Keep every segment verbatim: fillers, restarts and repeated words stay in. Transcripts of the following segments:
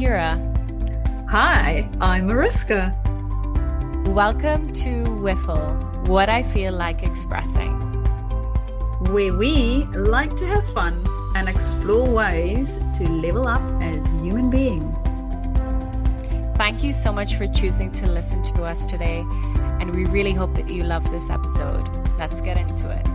Kira. Hi, I'm Mariska. Welcome to Wiffle, What I Feel Like Expressing, where we like to have fun and explore ways to level up as human beings. Thank you so much for choosing to listen to us today, and we really hope that you love this episode. Let's get into it.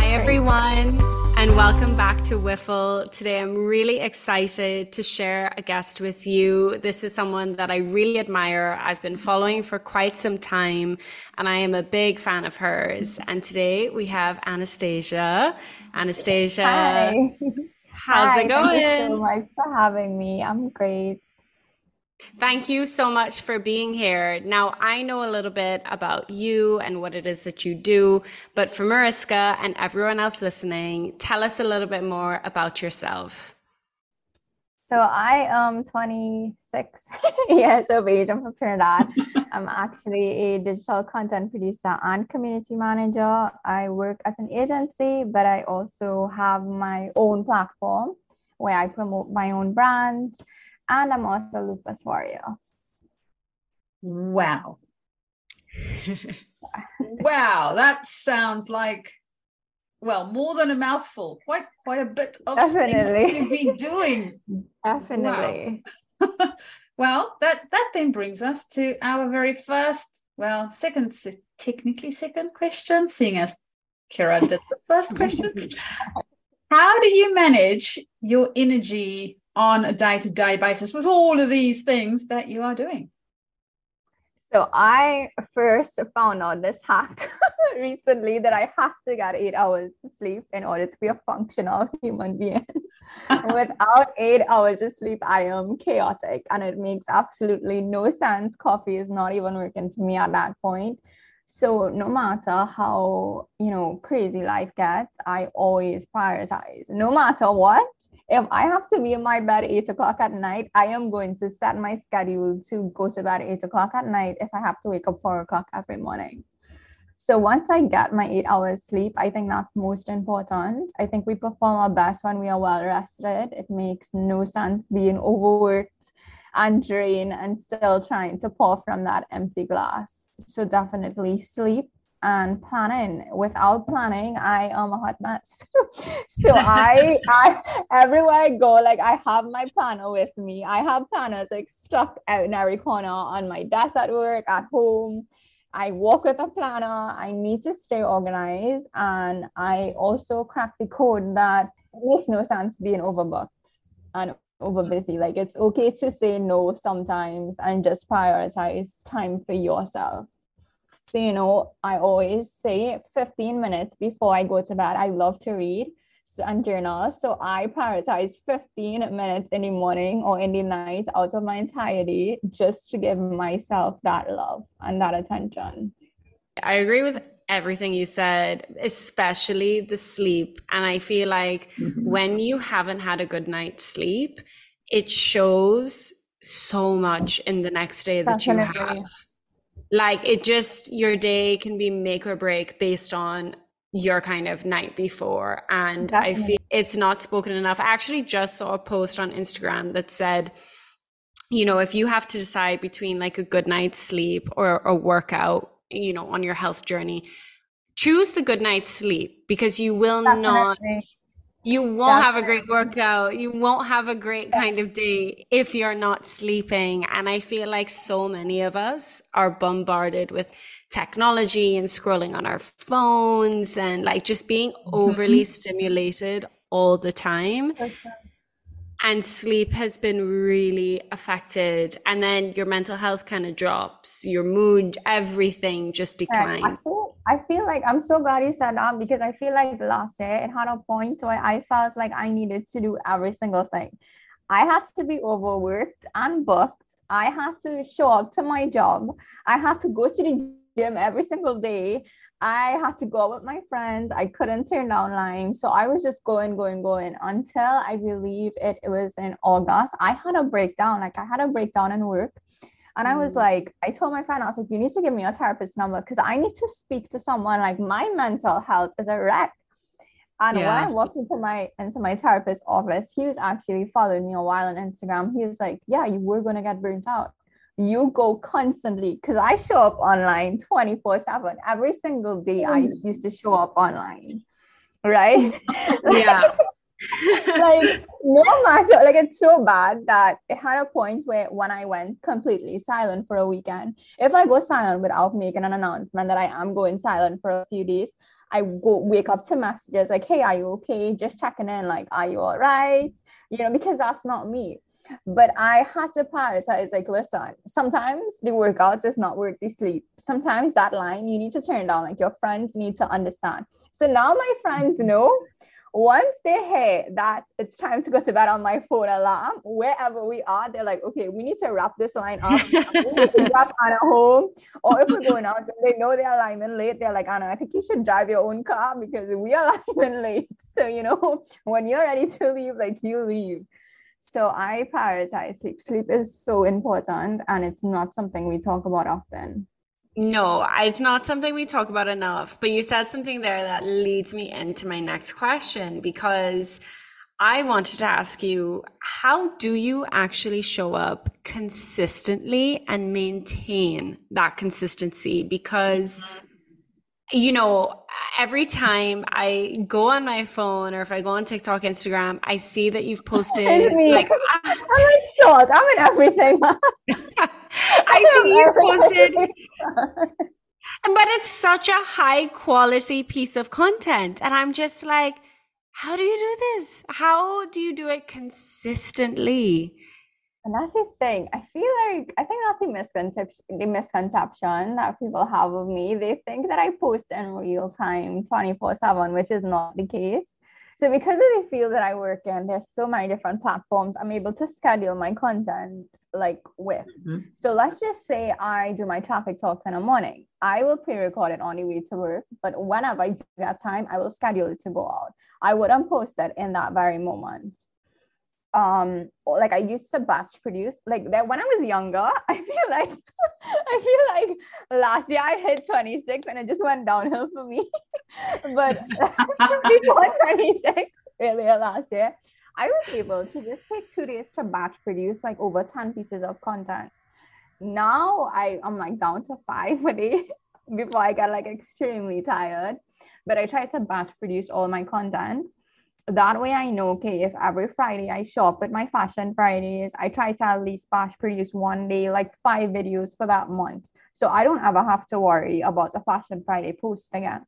Hi everyone, and welcome back to Wiffle. Today I'm really excited to share a guest with you. This is someone that I really admire. I've been following for quite some time, and I am a big fan of hers. And today we have Anastasia. Anastasia. Hi. How's Hi, it going? Thank you so much for having me. I'm great. Thank you so much for being here. Now, I know a little bit about you and what it is that you do, but for Mariska and everyone else listening, tell us a little bit more about yourself. So I am twenty-six years of age. I'm from Trinidad. I'm actually a digital content producer and community manager. I work at an agency, but I also have my own platform where I promote my own brands. And I'm also a lupus warrior. Wow. Wow, that sounds like, well, more than a mouthful. Quite quite a bit of Definitely. Things to be doing. Definitely. Wow. Well, that, that then brings us to our very first, well, second, technically second question, seeing as Kira did the first question. How do you manage your energy on a day-to-day basis with all of these things that you are doing? So I first found out this hack recently that I have to get eight hours of sleep in order to be a functional human being. Without eight hours of sleep, I am chaotic, and it makes absolutely no sense. Coffee is not even working for me at that point. So no matter how, you know, crazy life gets, I always prioritize. No matter what, if I have to be in my bed eight o'clock at night, I am going to set my schedule to go to bed eight o'clock at night if I have to wake up four o'clock every morning. So once I get my eight hours sleep, I think that's most important. I think we perform our best when we are well rested. It makes no sense being overworked and drained and still trying to pour from that empty glass. So definitely sleep and planning. Without planning, I am a hot mess. So I, I, everywhere I go, like I have my planner with me. I have planners like stuck out in every corner, on my desk at work, at home. I walk with a planner. I need to stay organized. And I also crack the code that it makes no sense being overbooked and overbusy. Like it's okay to say no sometimes and just prioritize time for yourself. So, you know, I always say fifteen minutes before I go to bed. I love to read and journal. So I prioritize fifteen minutes in the morning or in the night out of my entire day just to give myself that love and that attention. I agree with everything you said, especially the sleep. And I feel like mm-hmm. when you haven't had a good night's sleep, it shows so much in the next day that Definitely. You have. Like it just, your day can be make or break based on your kind of night before. And Definitely. I feel it's not spoken enough. I actually just saw a post on Instagram that said, you know, if you have to decide between like a good night's sleep or a workout, you know, on your health journey, choose the good night's sleep, because you will Definitely. not, you won't Definitely. have a great workout. You won't have a great kind of day if you're not sleeping. And I feel like so many of us are bombarded with technology and scrolling on our phones and like just being overly mm-hmm. stimulated all the time. Okay. And sleep has been really affected. And then your mental health kind of drops, your mood, everything just declines. I feel, I feel like I'm so glad you said that, because I feel like last year it had a point where I felt like I needed to do every single thing. I had to be overworked and booked. I had to show up to my job. I had to go to the gym every single day. I had to go out with my friends. I couldn't turn down Lime. So I was just going, going, going until I believe it, it was in August. I had a breakdown. Like I had a breakdown in work. And mm. I was like, I told my friend, I was like, you need to give me a therapist number, because I need to speak to someone. Like my mental health is a wreck. And yeah. when I walked into my into my therapist's office, he was actually following me a while on Instagram. He was like, yeah, you were going to get burnt out. You go constantly, because I show up online twenty-four seven. Every single day I used to show up online, right? Yeah. Like, no matter, like, it's so bad that it had a point where when I went completely silent for a weekend, if I go silent without making an announcement that I am going silent for a few days, I go wake up to messages like, hey, are you okay? Just checking in, like, are you all right? You know, because that's not me. But I had to prioritize, like, listen, sometimes the workouts is not worth the sleep. Sometimes that line you need to turn down, like, your friends need to understand. So now my friends know, once they hear that it's time to go to bed on my phone alarm, wherever we are, they're like, okay, we need to wrap this line up. We need to wrap Anna home. Or if we're going out, they know they're arriving late. They're like, Anna, I think you should drive your own car because we are arriving late. So, you know, when you're ready to leave, like, you leave. So I prioritize sleep. Sleep is so important, and it's not something we talk about often. No, it's not something we talk about enough, but you said something there that leads me into my next question, because I wanted to ask you, how do you actually show up consistently and maintain that consistency? Because, you know, every time I go on my phone or if I go on TikTok, Instagram, I see that you've posted like, I'm in short, I'm in everything. I see you posted, but it's such a high quality piece of content. And I'm just like, how do you do this? How do you do it consistently? And that's the thing. I feel like, I think that's the misconception, the misconception that people have of me. They think that I post in real time twenty-four seven, which is not the case. So because of the field that I work in, there's so many different platforms I'm able to schedule my content like with. Mm-hmm. So let's just say I do my traffic talks in the morning. I will pre-record it on the way to work, but whenever I do that time, I will schedule it to go out. I wouldn't post it in that very moment. Um, like I used to batch produce, like that when I was younger. I feel like I feel like last year I hit twenty-six and it just went downhill for me. But before twenty-six, earlier last year, I was able to just take two days to batch produce like over ten pieces of content. Now I am like down to five a day before I got like extremely tired. But I try to batch produce all my content. That way I know, okay, if every Friday I shop with my Fashion Fridays, I try to at least batch produce one day, like five videos for that month. So I don't ever have to worry about a Fashion Friday post again.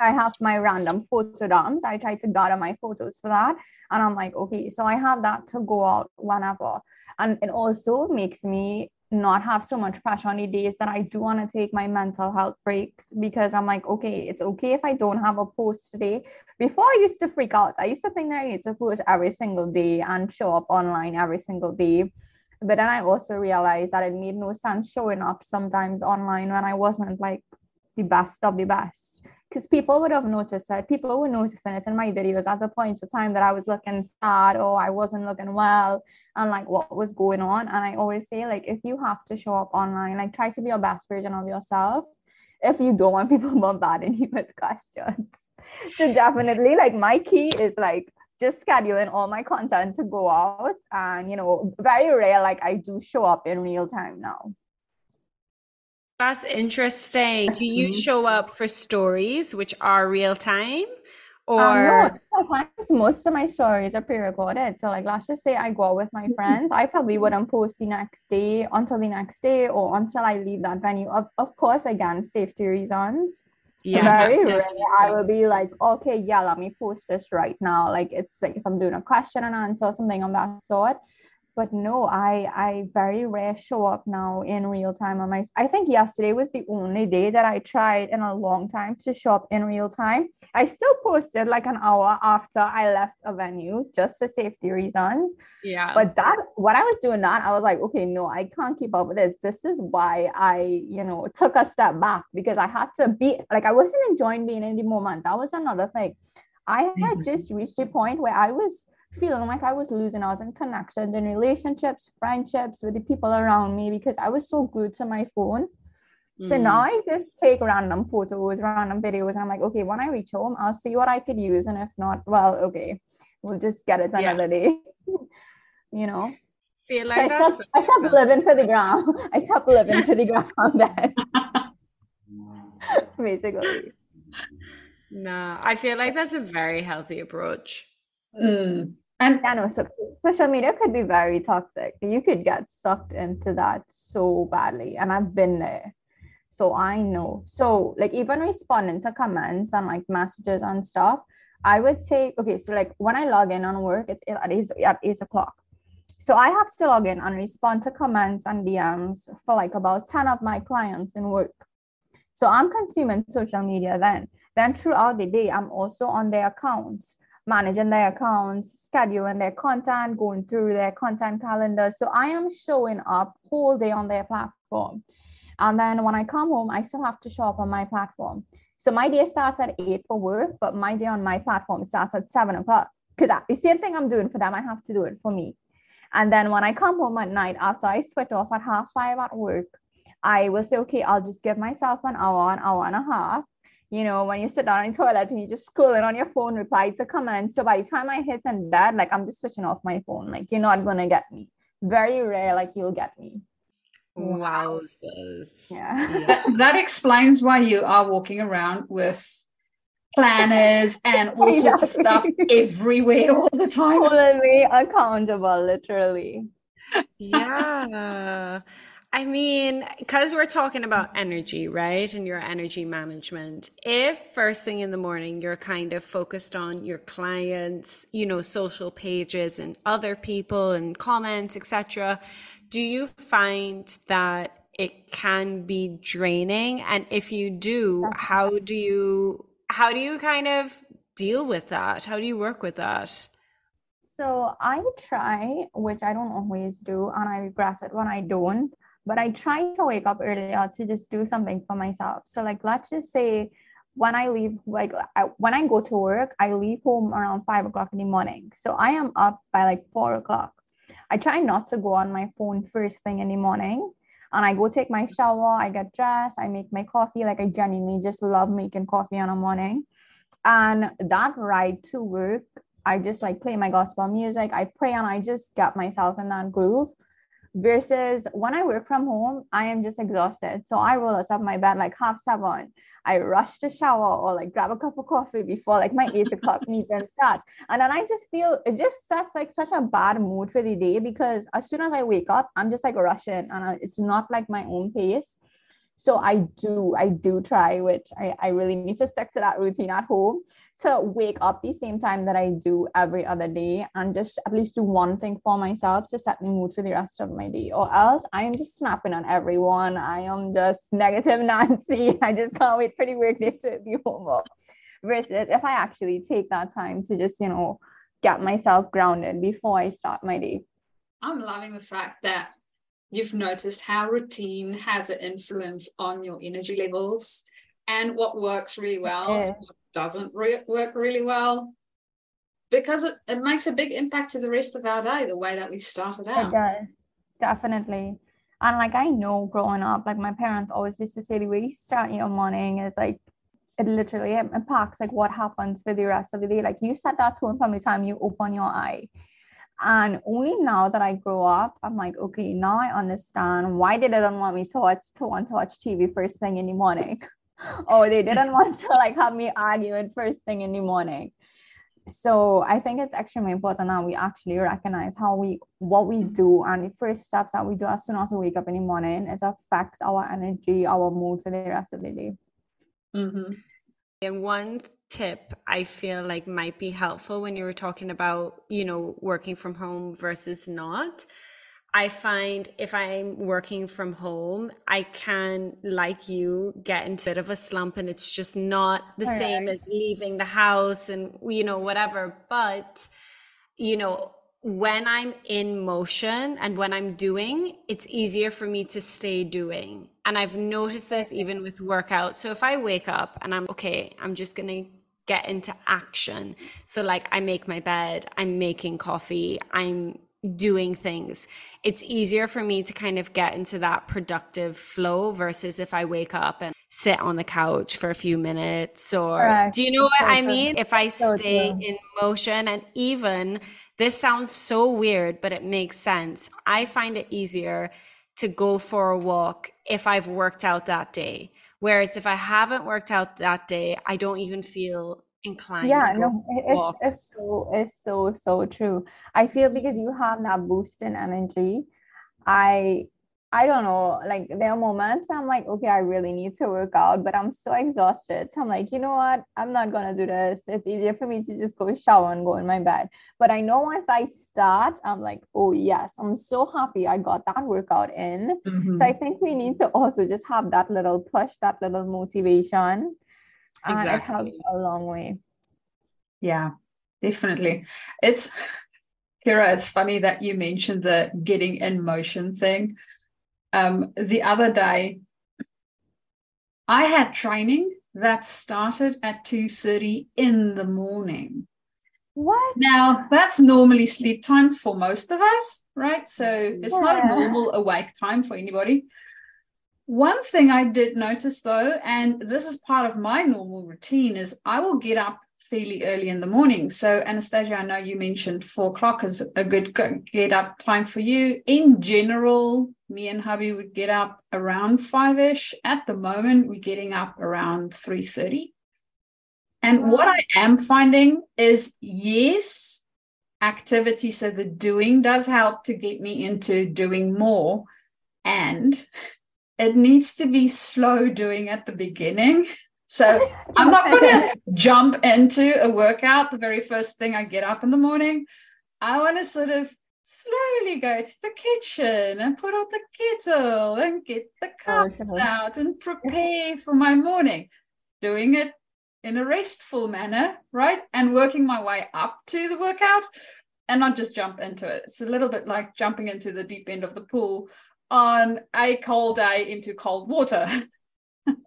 I have my random photo dumps. I try to gather my photos for that. And I'm like, okay, so I have that to go out whenever. And it also makes me not have so much pressure on the days that I do want to take my mental health breaks, because I'm like, okay, it's okay if I don't have a post today. Before I used to freak out. I used to think that I need to post every single day and show up online every single day. But then I also realized that it made no sense showing up sometimes online when I wasn't like the best of the best, because people would have noticed it. People were noticing it in my videos at a point in time that I was looking sad or I wasn't looking well and like what was going on. And I always say, like, if you have to show up online, like try to be your best version of yourself if you don't want people bombarding you with questions. So definitely, like, my key is like just scheduling all my content to go out. And, you know, very rare, like I do show up in real time now. That's interesting. Do you show up for stories, which are real time, or um, no, most of my stories are pre-recorded? So, like, let's just say I go out with my friends. I probably wouldn't post the next day until the next day or until I leave that venue. Of, of course, again, safety reasons. Yeah, very rare. I will be like, okay, yeah, let me post this right now. Like, it's like if I'm doing a question and answer or something of that sort. But no, I I very rare show up now in real time on my. I think yesterday was the only day that I tried in a long time to show up in real time. I still posted like an hour after I left a venue just for safety reasons. Yeah. But that when I was doing that, I was like, okay, no, I can't keep up with this. This is why I, you know, took a step back, because I had to be like, I wasn't enjoying being in the moment. That was another thing. I had just reached a point where I was feeling like I was losing out on connections and relationships, friendships with the people around me, because I was so glued to my phone So now I just take random photos, random videos, and I'm like, okay, when I reach home, I'll see what I could use. And if not, well, okay, we'll just get it another yeah. day, you know? See, like so I, stopped, I stopped living for the gram. I stopped living for the gram then. Basically. No, I feel like that's a very healthy approach. Mm. And yeah, no, so social media could be very toxic. You could get sucked into that so badly. And I've been there. So I know. So like even responding to comments and like messages and stuff, I would say, okay, so like when I log in on work, it's at eight, at eight o'clock. So I have to log in and respond to comments and D Ms for like about ten of my clients in work. So I'm consuming social media then. Then throughout the day, I'm also on their accounts, managing their accounts, scheduling their content, going through their content calendar. So I am showing up whole day on their platform. And then when I come home, I still have to show up on my platform. So my day starts at eight for work, but my day on my platform starts at seven o'clock. Because the same thing I'm doing for them, I have to do it for me. And then when I come home at night, after I switch off at half five at work, I will say, okay, I'll just give myself an hour, an hour and a half. You know, when you sit down in the toilet and you just scrolling on your phone, reply to comments. So by the time I hit in bed, like I'm just switching off my phone. Like you're not going to get me. Very rare, like you'll get me. Wow. Wowzers. Yeah. Yeah. That, that explains why you are walking around with planners and all exactly. sorts of stuff everywhere all the time. Totally accountable, literally. Yeah. I mean, because we're talking about energy, right? And your energy management. If first thing in the morning, you're kind of focused on your clients, you know, social pages and other people and comments, et cetera, do you find that it can be draining? And if you do, how do you... How do you kind of deal with that? How do you work with that? So I try, which I don't always do, and I regret it when I don't, but I try to wake up earlier to just do something for myself. So like, let's just say when I leave, like I, when I go to work, I leave home around five o'clock in the morning. So I am up by like four o'clock. I try not to go on my phone first thing in the morning. And I go take my shower, I get dressed, I make my coffee. Like I genuinely just love making coffee in the morning. And that ride to work, I just like play my gospel music. I pray and I just get myself in that groove. Versus when I work from home, I am just exhausted. So I roll out of my bed like half seven. I rush to shower or like grab a cup of coffee before like my eight o'clock meeting starts. And then I just feel it just sets like such a bad mood for the day because as soon as I wake up, I'm just like rushing and I, it's not like my own pace. So I do, I do try, which I, I really need to stick to that routine at home to wake up the same time that I do every other day and just at least do one thing for myself to set the mood for the rest of my day, or else I am just snapping on everyone. I am just negative Nancy. I just can't wait for the workday to be over. Versus if I actually take that time to just, you know, get myself grounded before I start my day. I'm loving the fact that you've noticed how routine has an influence on your energy levels and what works really well, yeah. what doesn't re- work really well, because it, it makes a big impact to the rest of our day, the way that we started out. It does, definitely. And like I know growing up, like my parents always used to say the way you start your morning is like, it literally impacts like what happens for the rest of the day. Like you set that tone from the time you open your eye. And only now that I grow up, I'm like, okay, now I understand why they didn't want me to watch to want to watch T V first thing in the morning. Or they didn't want to like have me arguing first thing in the morning. So I think it's extremely important that we actually recognize how we what we do and the first steps that we do as soon as we wake up in the morning, it affects our energy, our mood for the rest of the day. Mm-hmm. And one tip I feel like might be helpful when you were talking about, you know, working from home versus not. I find if I'm working from home, I can, like you, get into a bit of a slump and it's just not the All same right. as leaving the house and, you know, whatever. But, you know, when I'm in motion and when I'm doing, it's easier for me to stay doing. And I've noticed this even with workouts. So if I wake up and I'm okay, I'm just going to get into action. So like I make my bed, I'm making coffee, I'm doing things. It's easier for me to kind of get into that productive flow versus if I wake up and sit on the couch for a few minutes or Correct. Do you know what I mean? If I stay in motion, and even this sounds so weird, but it makes sense. I find it easier to go for a walk if I've worked out that day. Whereas if I haven't worked out that day, I don't even feel inclined yeah, to go no, for a walk. It's, it's so, it's so, so true. I feel because you have that boost in energy. I, I don't know, like there are moments I'm like, okay, I really need to work out, but I'm so exhausted. So I'm like, you know what? I'm not going to do this. It's easier for me to just go shower and go in my bed. But I know once I start, I'm like, oh yes, I'm so happy I got that workout in. Mm-hmm. So I think we need to also just have that little push, that little motivation. Exactly. And it helps a long way. Yeah, definitely. It's, Kira, it's funny that you mentioned the getting in motion thing. Um, the other day, I had training that started at two thirty in the morning. What? Now, that's normally sleep time for most of us, right? So it's yeah. not a normal awake time for anybody. One thing I did notice, though, and this is part of my normal routine, is I will get up fairly early in the morning. So, Anastasia, I know you mentioned four o'clock is a good get up time for you. In general, me and hubby would get up around five-ish. At the moment, we're getting up around three thirty. And what I am finding is, yes, activity, so the doing does help to get me into doing more. And it needs to be slow doing at the beginning. So I'm not going to jump into a workout the very first thing I get up in the morning. I want to sort of slowly go to the kitchen and put on the kettle and get the cups oh, out and prepare for my morning, doing it in a restful manner, right? And working my way up to the workout and not just jump into it. It's a little bit like jumping into the deep end of the pool on a cold day into cold water.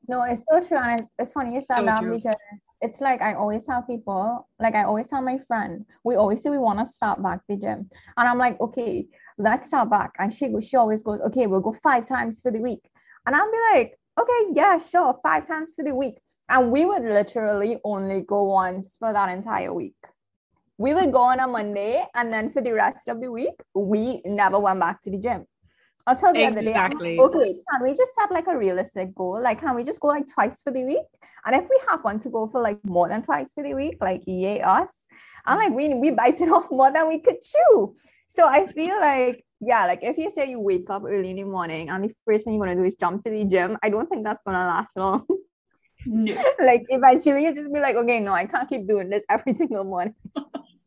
No, it's so true. And it's, it's funny you said so that true. Because it's like I always tell people, like I always tell my friend, we always say we want to start back the gym. And I'm like, okay, let's start back. And she she always goes, okay, we'll go five times for the week. And I'll be like, okay, yeah, sure, five times for the week. And we would literally only go once for that entire week. We would go on a Monday, and then for the rest of the week, we never went back to the gym. I was told the exactly. other day, okay, can we just set like a realistic goal? Like, can we just go like twice for the week? And if we happen to go for like more than twice for the week, like yay us, I'm like, we, we bite it off more than we could chew. So I feel like, yeah, like if you say you wake up early in the morning and the first thing you're going to do is jump to the gym, I don't think that's going to last long. No. Like eventually you'll just be like, okay, no, I can't keep doing this every single morning. Yeah,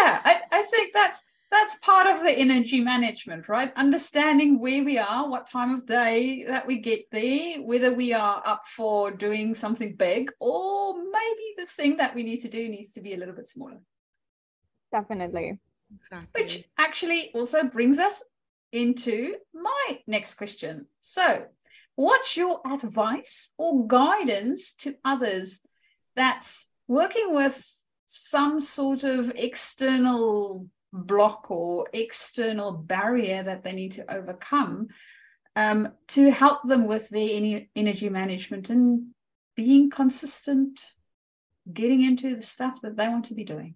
I, I think that's, That's part of the energy management, right? Understanding where we are, what time of day that we get there, whether we are up for doing something big or maybe the thing that we need to do needs to be a little bit smaller. Definitely. Exactly. Which actually also brings us into my next question. So, what's your advice or guidance to others that's working with some sort of external block or external barrier that they need to overcome um, to help them with their energy management and being consistent, getting into the stuff that they want to be doing?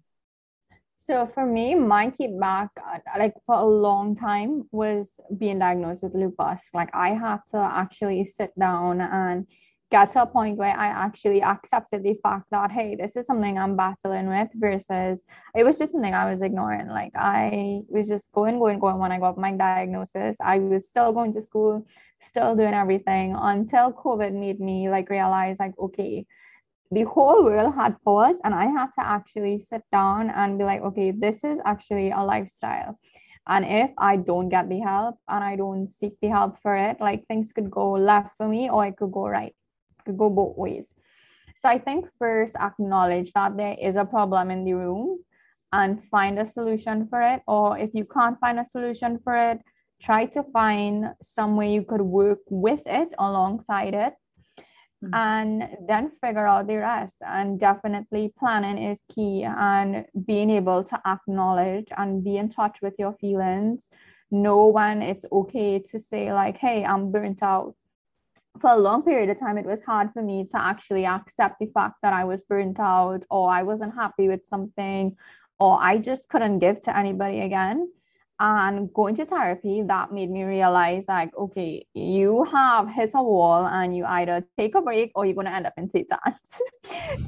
So for me, my kickback, like for a long time, was being diagnosed with lupus. Like I had to actually sit down and get to a point where I actually accepted the fact that, hey, this is something I'm battling with versus it was just something I was ignoring. Like I was just going, going, going when I got my diagnosis. I was still going to school, still doing everything until COVID made me like realize like, okay, the whole world had paused and I had to actually sit down and be like, okay, this is actually a lifestyle. And if I don't get the help and I don't seek the help for it, like things could go left for me or it could go right. Could go both ways. So I think first acknowledge that there is a problem in the room and find a solution for it. Or if you can't find a solution for it, try to find some way you could work with it alongside it. mm-hmm. and then figure out the rest. And definitely planning is key, and being able to acknowledge and be in touch with your feelings. Know when it's okay to say like, hey, I'm burnt out. For a long period of time, it was hard for me to actually accept the fact that I was burnt out, or I wasn't happy with something, or I just couldn't give to anybody again. And going to therapy, that made me realize like, okay, you have hit a wall and you either take a break or you're going to end up in Satan's.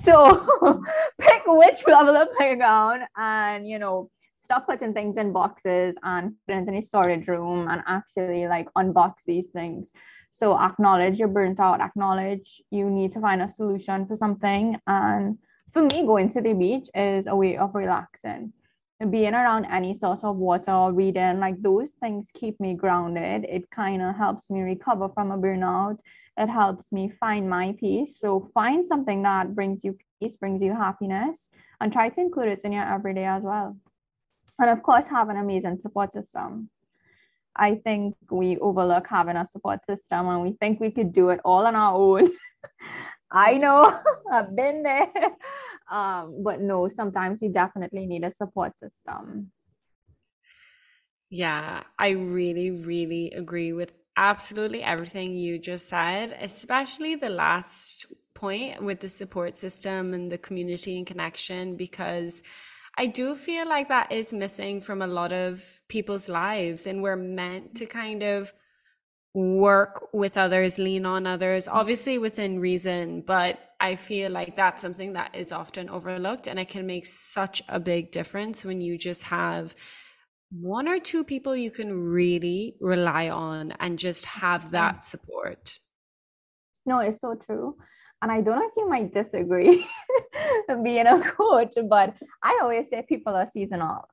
So pick which level of playground, and, you know, stop putting things in boxes and put it in a storage room and actually like unbox these things. So acknowledge you're burnt out, acknowledge you need to find a solution for something. And for me, going to the beach is a way of relaxing. Being around any source of water, reading, like those things keep me grounded. It kind of helps me recover from a burnout. It helps me find my peace. So find something that brings you peace, brings you happiness, and try to include it in your everyday as well. And of course, have an amazing support system. I think we overlook having a support system, and we think we could do it all on our own. I know, I've been there. Um, but no, sometimes you definitely need a support system. Yeah, I really, really agree with absolutely everything you just said, especially the last point with the support system and the community and connection, because I do feel like that is missing from a lot of people's lives, and we're meant to kind of work with others, lean on others, obviously within reason, but I feel like that's something that is often overlooked, and it can make such a big difference when you just have one or two people you can really rely on and just have that support. No, it's so true. And I don't know if you might disagree being a coach, but I always say people are seasonal,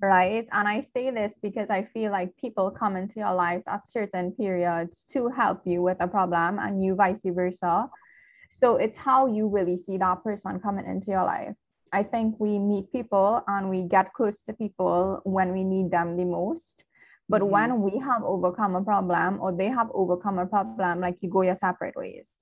right? And I say this because I feel like people come into your lives at certain periods to help you with a problem, and you vice versa. So it's how you really see that person coming into your life. I think we meet people and we get close to people when we need them the most. But mm-hmm. when we have overcome a problem, or they have overcome a problem, like, you go your separate ways.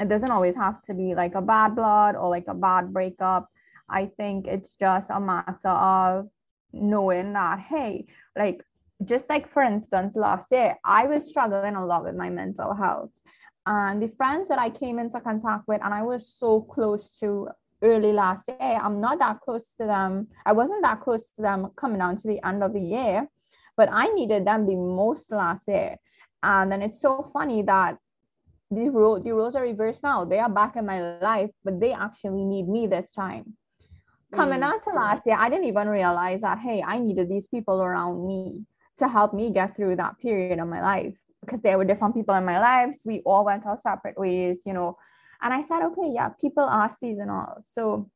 It doesn't always have to be like a bad blood or like a bad breakup. I think it's just a matter of knowing that, hey, like, just like, for instance, last year, I was struggling a lot with my mental health. And the friends that I came into contact with and I was so close to early last year, I'm not that close to them. I wasn't that close to them coming down to the end of the year, but I needed them the most last year. And then it's so funny that The, role, the roles are reversed now. They are back in my life, but they actually need me this time. Coming mm. out to last year, I didn't even realize that, hey, I needed these people around me to help me get through that period of my life, because there were different people in my lives. We all went our separate ways, you know. And I said, okay, yeah, people are seasonal. So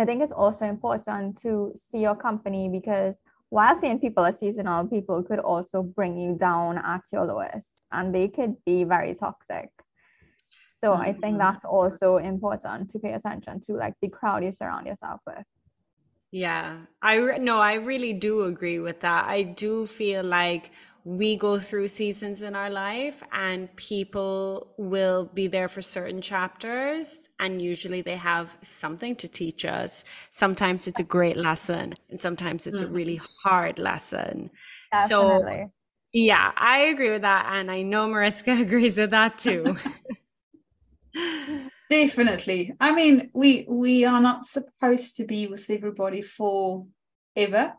I think it's also important to see your company, because while saying people are seasonal, people could also bring you down at your lowest, and they could be very toxic. So mm-hmm. I think that's also important to pay attention to, like the crowd you surround yourself with. Yeah, I re- no, I really do agree with that. I do feel like we go through seasons in our life, and people will be there for certain chapters, and usually they have something to teach us. Sometimes it's a great lesson, and sometimes it's a really hard lesson. Definitely. So yeah, I agree with that, and I know Mariska agrees with that too. Definitely. I mean, we we are not supposed to be with everybody forever.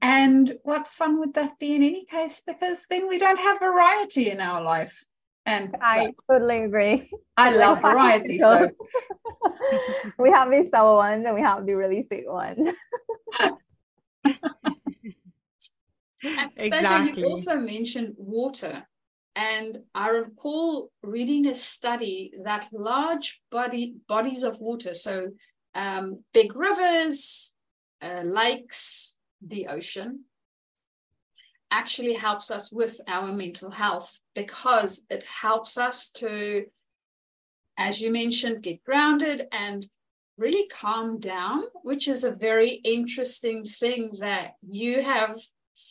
And what fun would that be in any case? Because then we don't have variety in our life. And I well, totally agree. I love variety. So we have these sour ones and we have the really sweet ones. Exactly. You also mentioned water. And I recall reading a study that large body bodies of water, so um, big rivers, uh, lakes, the ocean, actually helps us with our mental health, because it helps us to, as you mentioned, get grounded and really calm down, which is a very interesting thing that you have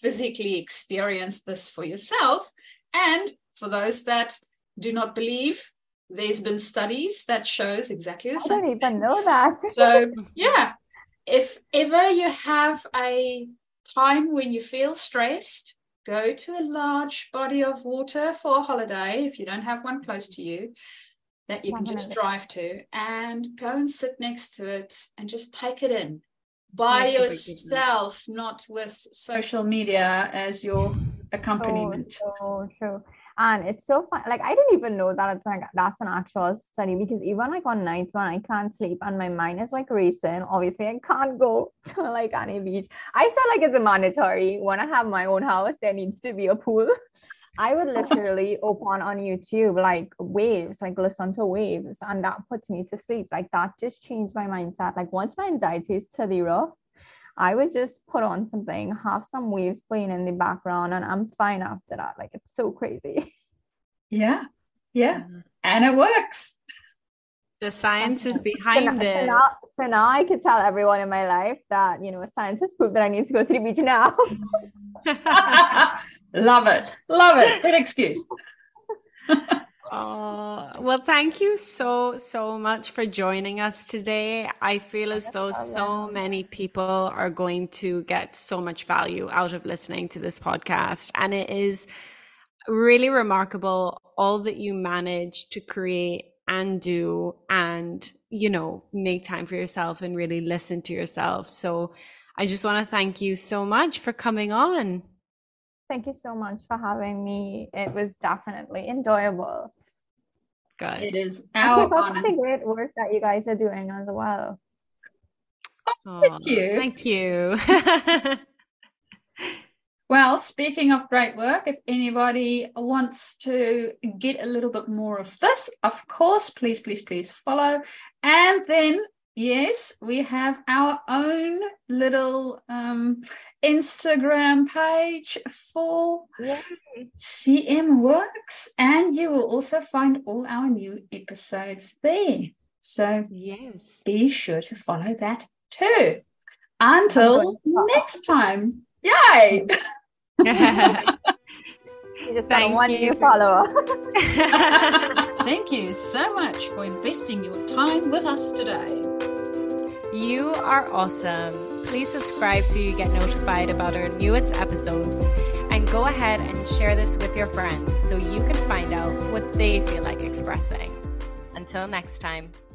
physically experienced this for yourself. And for those that do not believe, there's been studies that shows exactly the same. I don't even know that. So yeah, if ever you have a time when you feel stressed, go to a large body of water for a holiday, if you don't have one close to you, that you can just drive to, and go and sit next to it and just take it in by yourself, not with social media as your accompaniment. Oh, so true. And it's so fun. Like, I didn't even know that it's like, that's an actual study, because even like on nights when I can't sleep and my mind is like racing, obviously I can't go to like any beach. I said like it's a mandatory. When I have my own house, there needs to be a pool. I would literally open on YouTube, like waves, like listen to waves, and that puts me to sleep. Like that just changed my mindset. Like once my anxiety is to the roof, I would just put on something, have some waves playing in the background, and I'm fine after that. Like, it's so crazy. Yeah. Yeah. And it works. The science is behind so now, it. So now, so now I could tell everyone in my life that, you know, science has proved that I need to go to the beach now. Love it. Love it. Good excuse. Oh, well, thank you so, so much for joining us today. I feel as though so many people are going to get so much value out of listening to this podcast. And it is really remarkable all that you manage to create and do, and, you know, make time for yourself and really listen to yourself. So I just want to thank you so much for coming on. Thank you so much for having me. It was definitely enjoyable. Good. It is our honor. The great work that you guys are doing as well. Oh, thank you. Thank you. Well, speaking of great work, if anybody wants to get a little bit more of this, of course, please, please, please follow. And then, yes, we have our own little um, Instagram page for yeah. C M Works, and you will also find all our new episodes there. So yes, be sure to follow that too. Until next time, yay! You just got one new follower. Thank you so much for investing your time with us today. You are awesome. Please subscribe so you get notified about our newest episodes, and go ahead and share this with your friends so you can find out what they feel like expressing. Until next time.